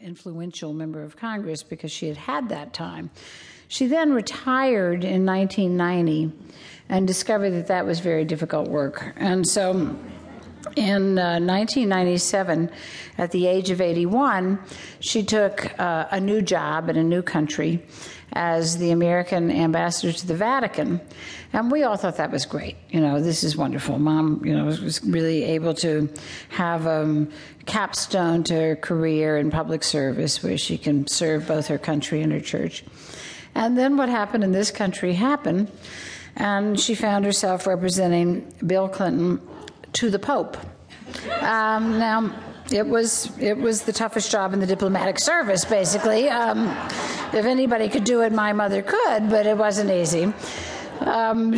influential member of Congress because she had had that time. She then retired in 1990 and discovered that that was very difficult work. And so in 1997, at the age of 81, she took a new job in a new country as the American ambassador to the Vatican. And we all thought that was great. You know, this is wonderful. Mom, you know, was really able to have a capstone to her career in public service where she can serve both her country and her church. And then what happened in this country happened, and she found herself representing Bill Clinton to the Pope. Now, it was the toughest job in the diplomatic service, basically. If anybody could do it, my mother could, but it wasn't easy.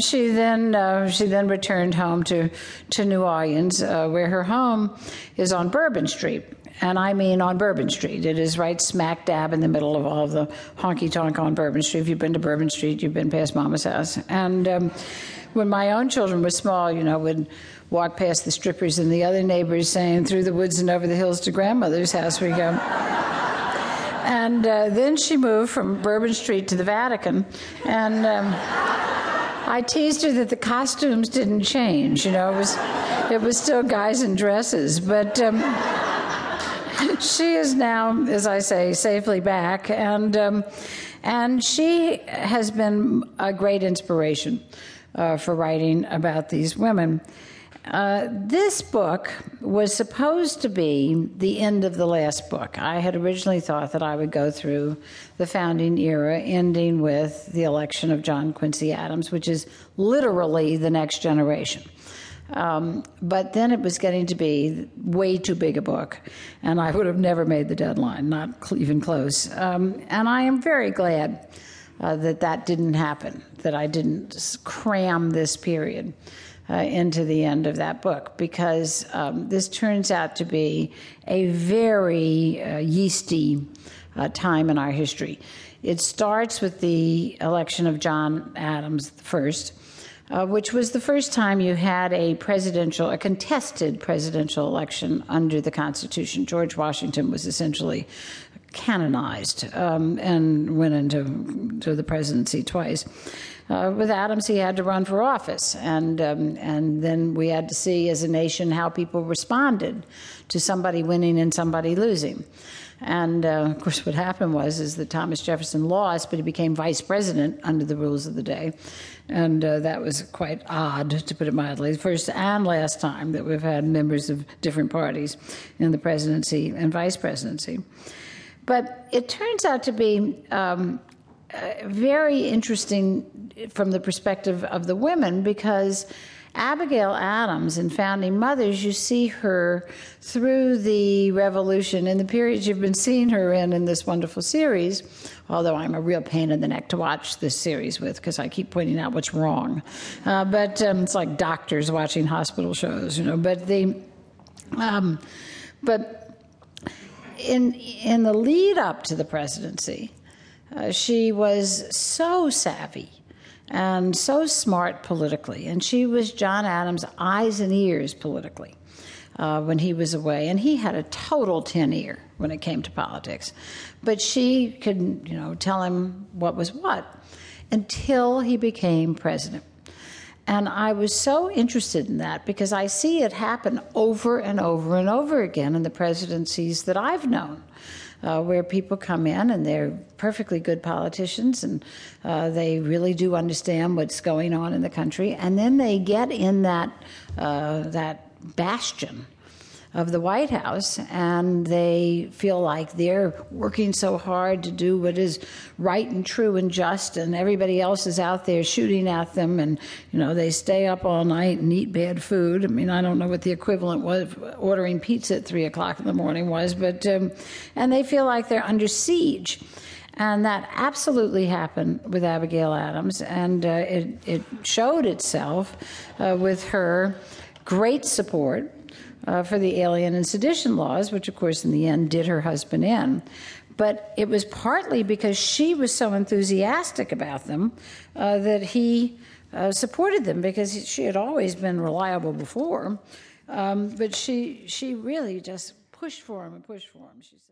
She then returned home to New Orleans, where her home is on Bourbon Street. And I mean on Bourbon Street. It is right smack dab in the middle of all the honky-tonk on Bourbon Street. If you've been to Bourbon Street, you've been past Mama's house. And when my own children were small, you know, would walk past the strippers and the other neighbors saying, "Through the woods and over the hills to grandmother's house we go." And then she moved from Bourbon Street to the Vatican. And I teased her that the costumes didn't change. You know, it was still guys in dresses. But she is now, as I say, safely back, and she has been a great inspiration for writing about these women. This book was supposed to be the end of the last book. I had originally thought that I would go through the founding era, ending with the election of John Quincy Adams, which is literally the next generation. But then it was getting to be way too big a book, and I would have never made the deadline, not even close. And I am very glad that didn't happen, that I didn't cram this period into the end of that book, because this turns out to be a very yeasty time in our history. It starts with the election of John Adams first, which was the first time you had a contested presidential election under the Constitution. George Washington was essentially canonized and went into the presidency twice. With Adams, he had to run for office, and then we had to see as a nation how people responded to somebody winning and somebody losing. And of course, what happened was that Thomas Jefferson lost, but he became vice president under the rules of the day, and that was quite odd, to put it mildly. The first and last time that we've had members of different parties in the presidency and vice presidency. But it turns out to be very interesting from the perspective of the women, because Abigail Adams, in Founding Mothers, you see her through the Revolution in the periods you've been seeing her in this wonderful series, although I'm a real pain in the neck to watch this series with because I keep pointing out what's wrong. But it's like doctors watching hospital shows, you know. But in the lead up to the presidency, she was so savvy and so smart politically. And she was John Adams' eyes and ears politically when he was away. And he had a total tin ear when it came to politics. But she could, you know, tell him what was what until he became president. And I was so interested in that because I see it happen over and over and over again in the presidencies that I've known. Where people come in and they're perfectly good politicians and they really do understand what's going on in the country, and then they get in that bastion of the White House and they feel like they're working so hard to do what is right and true and just, and everybody else is out there shooting at them, and you know, they stay up all night and eat bad food. I mean, I don't know what the equivalent was ordering pizza at 3 o'clock in the morning was, but and they feel like they're under siege. And that absolutely happened with Abigail Adams, and it showed itself with her great support for the alien and sedition laws, which, of course, in the end did her husband in. But it was partly because she was so enthusiastic about them that he supported them, because she had always been reliable before. But she really just pushed for him and pushed for him. She said.